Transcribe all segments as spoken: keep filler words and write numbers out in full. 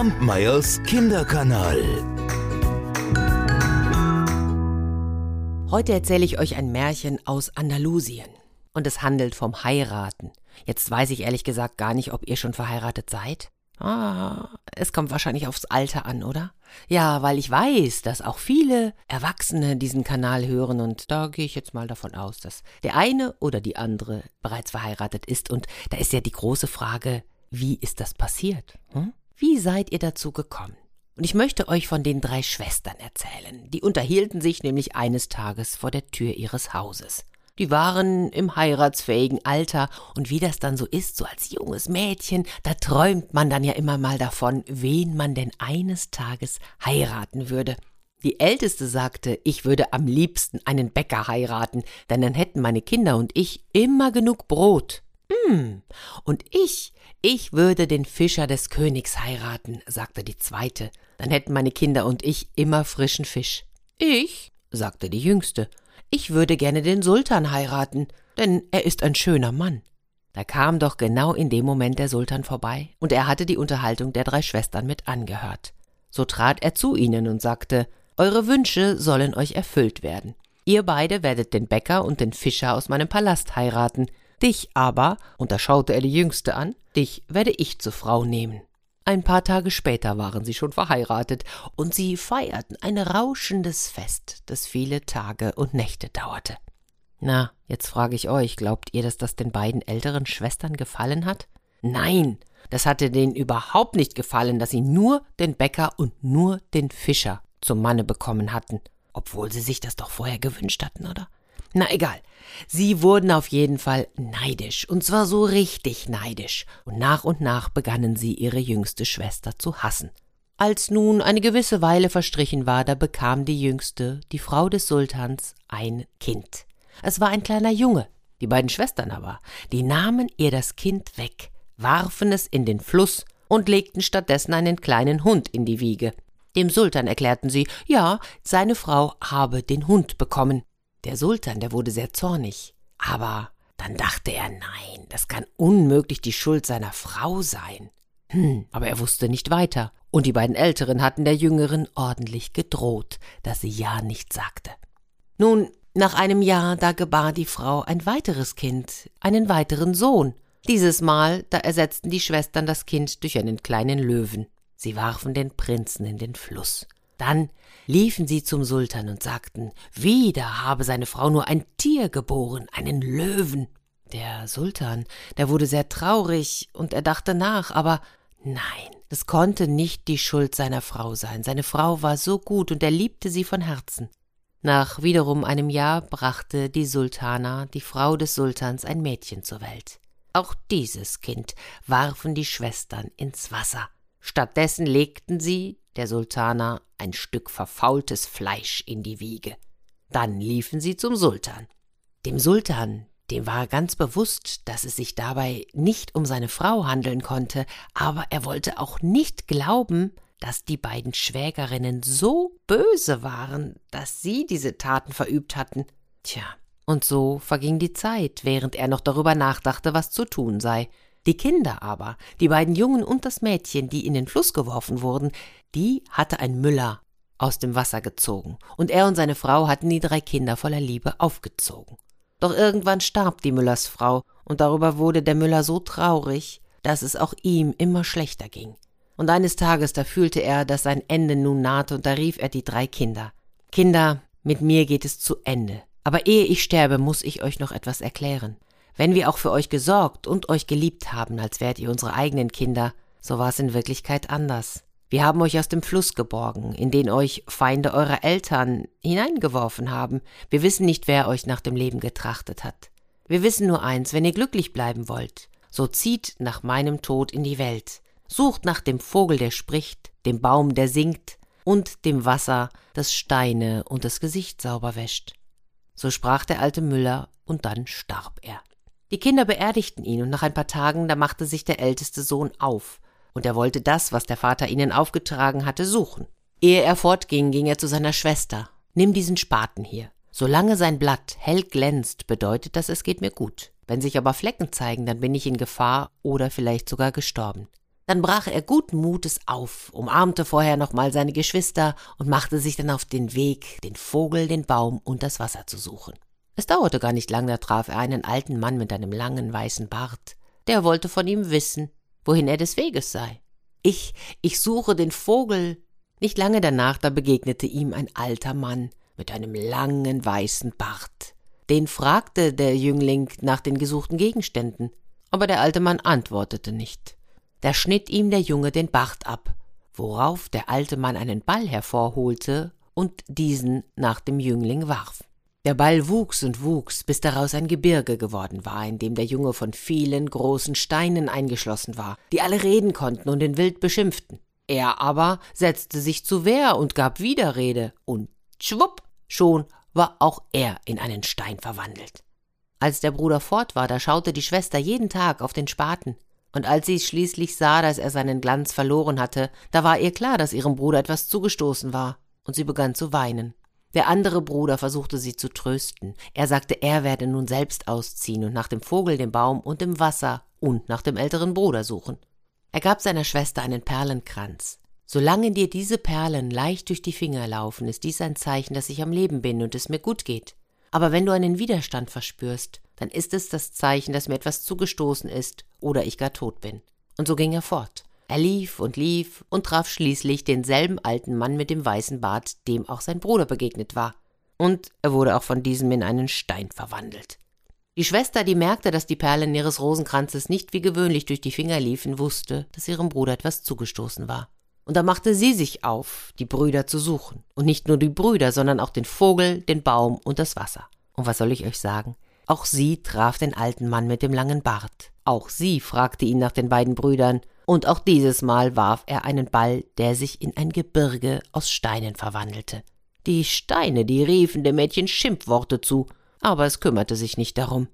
Kampmeyers Kinderkanal. Heute erzähle ich euch ein Märchen aus Andalusien. Und es handelt vom Heiraten. Jetzt weiß ich ehrlich gesagt gar nicht, ob ihr schon verheiratet seid. Ah, es kommt wahrscheinlich aufs Alter an, oder? Ja, weil ich weiß, dass auch viele Erwachsene diesen Kanal hören und da gehe ich jetzt mal davon aus, dass der eine oder die andere bereits verheiratet ist. Und da ist ja die große Frage, wie ist das passiert? Hm? Wie seid ihr dazu gekommen? Und ich möchte euch von den drei Schwestern erzählen. Die unterhielten sich nämlich eines Tages vor der Tür ihres Hauses. Die waren im heiratsfähigen Alter und wie das dann so ist, so als junges Mädchen, da träumt man dann ja immer mal davon, wen man denn eines Tages heiraten würde. Die Älteste sagte, ich würde am liebsten einen Bäcker heiraten, denn dann hätten meine Kinder und ich immer genug Brot. Hm, und ich, ich würde den Fischer des Königs heiraten, sagte die Zweite, dann hätten meine Kinder und ich immer frischen Fisch. Ich, sagte die Jüngste, ich würde gerne den Sultan heiraten, denn er ist ein schöner Mann. Da kam doch genau in dem Moment der Sultan vorbei und er hatte die Unterhaltung der drei Schwestern mit angehört. So trat er zu ihnen und sagte, eure Wünsche sollen euch erfüllt werden. Ihr beide werdet den Bäcker und den Fischer aus meinem Palast heiraten. Dich aber, und da schaute er die Jüngste an, dich werde ich zur Frau nehmen. Ein paar Tage später waren sie schon verheiratet und sie feierten ein rauschendes Fest, das viele Tage und Nächte dauerte. Na, jetzt frage ich euch, glaubt ihr, dass das den beiden älteren Schwestern gefallen hat? Nein, das hatte denen überhaupt nicht gefallen, dass sie nur den Bäcker und nur den Fischer zum Manne bekommen hatten, obwohl sie sich das doch vorher gewünscht hatten, oder? Na egal, sie wurden auf jeden Fall neidisch, und zwar so richtig neidisch, und nach und nach begannen sie ihre jüngste Schwester zu hassen. Als nun eine gewisse Weile verstrichen war, da bekam die Jüngste, die Frau des Sultans, ein Kind. Es war ein kleiner Junge, die beiden Schwestern aber, die nahmen ihr das Kind weg, warfen es in den Fluss und legten stattdessen einen kleinen Hund in die Wiege. Dem Sultan erklärten sie, ja, seine Frau habe den Hund bekommen. Der Sultan, der wurde sehr zornig, aber dann dachte er, nein, das kann unmöglich die Schuld seiner Frau sein. Hm, aber er wusste nicht weiter und die beiden Älteren hatten der Jüngeren ordentlich gedroht, dass sie ja nicht sagte. Nun, nach einem Jahr, da gebar die Frau ein weiteres Kind, einen weiteren Sohn. Dieses Mal, da ersetzten die Schwestern das Kind durch einen kleinen Löwen. Sie warfen den Prinzen in den Fluss. Dann liefen sie zum Sultan und sagten, wieder habe seine Frau nur ein Tier geboren, einen Löwen. Der Sultan, der wurde sehr traurig und er dachte nach, aber nein, das konnte nicht die Schuld seiner Frau sein. Seine Frau war so gut und er liebte sie von Herzen. Nach wiederum einem Jahr brachte die Sultana, die Frau des Sultans, ein Mädchen zur Welt. Auch dieses Kind warfen die Schwestern ins Wasser. Stattdessen legten sie der Sultana ein Stück verfaultes Fleisch in die Wiege. Dann liefen sie zum Sultan. Dem Sultan, dem war ganz bewusst, dass es sich dabei nicht um seine Frau handeln konnte, aber er wollte auch nicht glauben, dass die beiden Schwägerinnen so böse waren, dass sie diese Taten verübt hatten. Tja, und so verging die Zeit, während er noch darüber nachdachte, was zu tun sei. Die Kinder aber, die beiden Jungen und das Mädchen, die in den Fluss geworfen wurden, die hatte ein Müller aus dem Wasser gezogen und er und seine Frau hatten die drei Kinder voller Liebe aufgezogen. Doch irgendwann starb die Müllersfrau und darüber wurde der Müller so traurig, dass es auch ihm immer schlechter ging. Und eines Tages, da fühlte er, dass sein Ende nun nahte und da rief er die drei Kinder. »Kinder, mit mir geht es zu Ende, aber ehe ich sterbe, muss ich euch noch etwas erklären. Wenn wir auch für euch gesorgt und euch geliebt haben, als wärt ihr unsere eigenen Kinder, so war es in Wirklichkeit anders. Wir haben euch aus dem Fluss geborgen, in den euch Feinde eurer Eltern hineingeworfen haben. Wir wissen nicht, wer euch nach dem Leben getrachtet hat. Wir wissen nur eins, wenn ihr glücklich bleiben wollt, so zieht nach meinem Tod in die Welt. Sucht nach dem Vogel, der spricht, dem Baum, der singt und dem Wasser, das Steine und das Gesicht sauber wäscht.« So sprach der alte Müller und dann starb er. Die Kinder beerdigten ihn und nach ein paar Tagen, da machte sich der älteste Sohn auf und er wollte das, was der Vater ihnen aufgetragen hatte, suchen. Ehe er fortging, ging er zu seiner Schwester. »Nimm diesen Spaten hier. Solange sein Blatt hell glänzt, bedeutet das, es geht mir gut. Wenn sich aber Flecken zeigen, dann bin ich in Gefahr oder vielleicht sogar gestorben. Dann brach er guten Mutes auf, umarmte vorher nochmal seine Geschwister und machte sich dann auf den Weg, den Vogel, den Baum und das Wasser zu suchen. Es dauerte gar nicht lang, da traf er einen alten Mann mit einem langen weißen Bart. Der wollte von ihm wissen, wohin er des Weges sei. »Ich, ich suche den Vogel.« Nicht lange danach, da begegnete ihm ein alter Mann mit einem langen weißen Bart. Den fragte der Jüngling nach den gesuchten Gegenständen, aber der alte Mann antwortete nicht. Da schnitt ihm der Junge den Bart ab, worauf der alte Mann einen Ball hervorholte und diesen nach dem Jüngling warf. Der Ball wuchs und wuchs, bis daraus ein Gebirge geworden war, in dem der Junge von vielen großen Steinen eingeschlossen war, die alle reden konnten und ihn wild beschimpften. Er aber setzte sich zu Wehr und gab Widerrede, und schwupp, schon war auch er in einen Stein verwandelt. Als der Bruder fort war, da schaute die Schwester jeden Tag auf den Spaten, und als sie schließlich sah, dass er seinen Glanz verloren hatte, da war ihr klar, dass ihrem Bruder etwas zugestoßen war, und sie begann zu weinen. Der andere Bruder versuchte sie zu trösten. Er sagte, er werde nun selbst ausziehen und nach dem Vogel, dem Baum und dem Wasser und nach dem älteren Bruder suchen. Er gab seiner Schwester einen Perlenkranz. »Solange dir diese Perlen leicht durch die Finger laufen, ist dies ein Zeichen, dass ich am Leben bin und es mir gut geht. Aber wenn du einen Widerstand verspürst, dann ist es das Zeichen, dass mir etwas zugestoßen ist oder ich gar tot bin.« Und so ging er fort. Er lief und lief und traf schließlich denselben alten Mann mit dem weißen Bart, dem auch sein Bruder begegnet war. Und er wurde auch von diesem in einen Stein verwandelt. Die Schwester, die merkte, dass die Perlen ihres Rosenkranzes nicht wie gewöhnlich durch die Finger liefen, wusste, dass ihrem Bruder etwas zugestoßen war. Und da machte sie sich auf, die Brüder zu suchen. Und nicht nur die Brüder, sondern auch den Vogel, den Baum und das Wasser. Und was soll ich euch sagen? Auch sie traf den alten Mann mit dem langen Bart. Auch sie fragte ihn nach den beiden Brüdern. Und auch dieses Mal warf er einen Ball, der sich in ein Gebirge aus Steinen verwandelte. Die Steine, die riefen dem Mädchen Schimpfworte zu, aber es kümmerte sich nicht darum.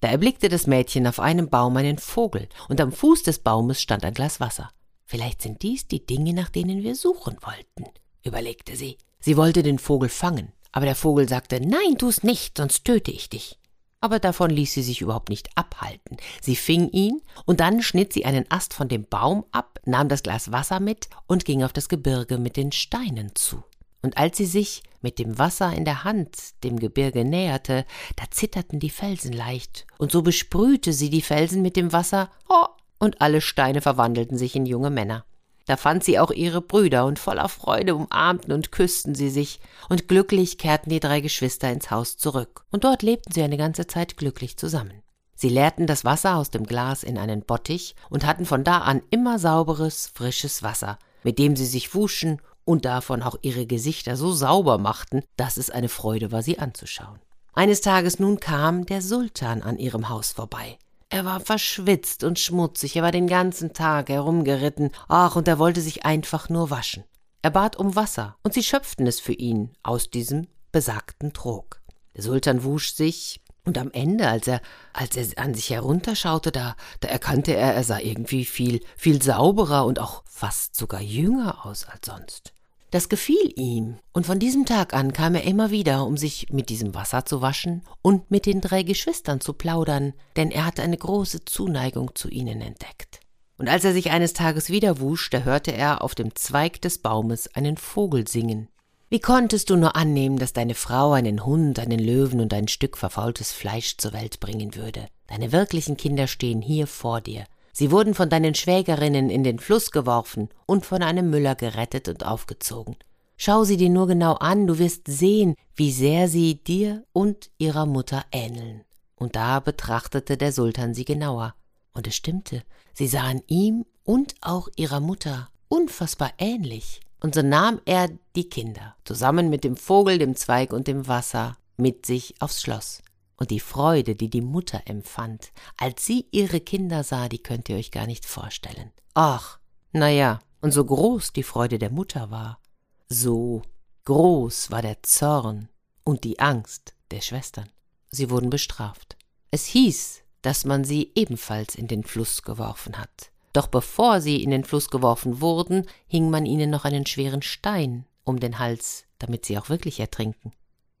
Da erblickte das Mädchen auf einem Baum einen Vogel, und am Fuß des Baumes stand ein Glas Wasser. »Vielleicht sind dies die Dinge, nach denen wir suchen wollten«, überlegte sie. Sie wollte den Vogel fangen, aber der Vogel sagte, »Nein, tu's nicht, sonst töte ich dich.« Aber davon ließ sie sich überhaupt nicht abhalten. Sie fing ihn und dann schnitt sie einen Ast von dem Baum ab, nahm das Glas Wasser mit und ging auf das Gebirge mit den Steinen zu. Und als sie sich mit dem Wasser in der Hand dem Gebirge näherte, da zitterten die Felsen leicht. Und so besprühte sie die Felsen mit dem Wasser, oh, und alle Steine verwandelten sich in junge Männer. Da fand sie auch ihre Brüder und voller Freude umarmten und küssten sie sich und glücklich kehrten die drei Geschwister ins Haus zurück und dort lebten sie eine ganze Zeit glücklich zusammen. Sie leerten das Wasser aus dem Glas in einen Bottich und hatten von da an immer sauberes, frisches Wasser, mit dem sie sich wuschen und davon auch ihre Gesichter so sauber machten, dass es eine Freude war, sie anzuschauen. Eines Tages nun kam der Sultan an ihrem Haus vorbei. Er war verschwitzt und schmutzig, er war den ganzen Tag herumgeritten, ach, und er wollte sich einfach nur waschen. Er bat um Wasser, und sie schöpften es für ihn aus diesem besagten Trog. Der Sultan wusch sich, und am Ende, als er, als er an sich herunterschaute, da, da erkannte er, er sah irgendwie viel, viel sauberer und auch fast sogar jünger aus als sonst. Das gefiel ihm, und von diesem Tag an kam er immer wieder, um sich mit diesem Wasser zu waschen und mit den drei Geschwistern zu plaudern, denn er hatte eine große Zuneigung zu ihnen entdeckt. Und als er sich eines Tages wieder wusch, da hörte er auf dem Zweig des Baumes einen Vogel singen. »Wie konntest du nur annehmen, dass deine Frau einen Hund, einen Löwen und ein Stück verfaultes Fleisch zur Welt bringen würde? Deine wirklichen Kinder stehen hier vor dir. Sie wurden von deinen Schwägerinnen in den Fluss geworfen und von einem Müller gerettet und aufgezogen. Schau sie dir nur genau an, du wirst sehen, wie sehr sie dir und ihrer Mutter ähneln.« Und da betrachtete der Sultan sie genauer. Und es stimmte, sie sahen ihm und auch ihrer Mutter unfassbar ähnlich. Und so nahm er die Kinder, zusammen mit dem Vogel, dem Zweig und dem Wasser, mit sich aufs Schloss. Und die Freude, die die Mutter empfand, als sie ihre Kinder sah, die könnt ihr euch gar nicht vorstellen. Ach, na ja, und so groß die Freude der Mutter war, so groß war der Zorn und die Angst der Schwestern. Sie wurden bestraft. Es hieß, dass man sie ebenfalls in den Fluss geworfen hat. Doch bevor sie in den Fluss geworfen wurden, hing man ihnen noch einen schweren Stein um den Hals, damit sie auch wirklich ertrinken.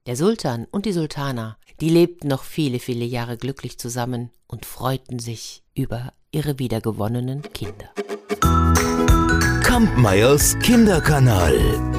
Der Sultan und die Sultana, die lebten noch viele, viele Jahre glücklich zusammen und freuten sich über ihre wiedergewonnenen Kinder. Kampmeyers Kinderkanal.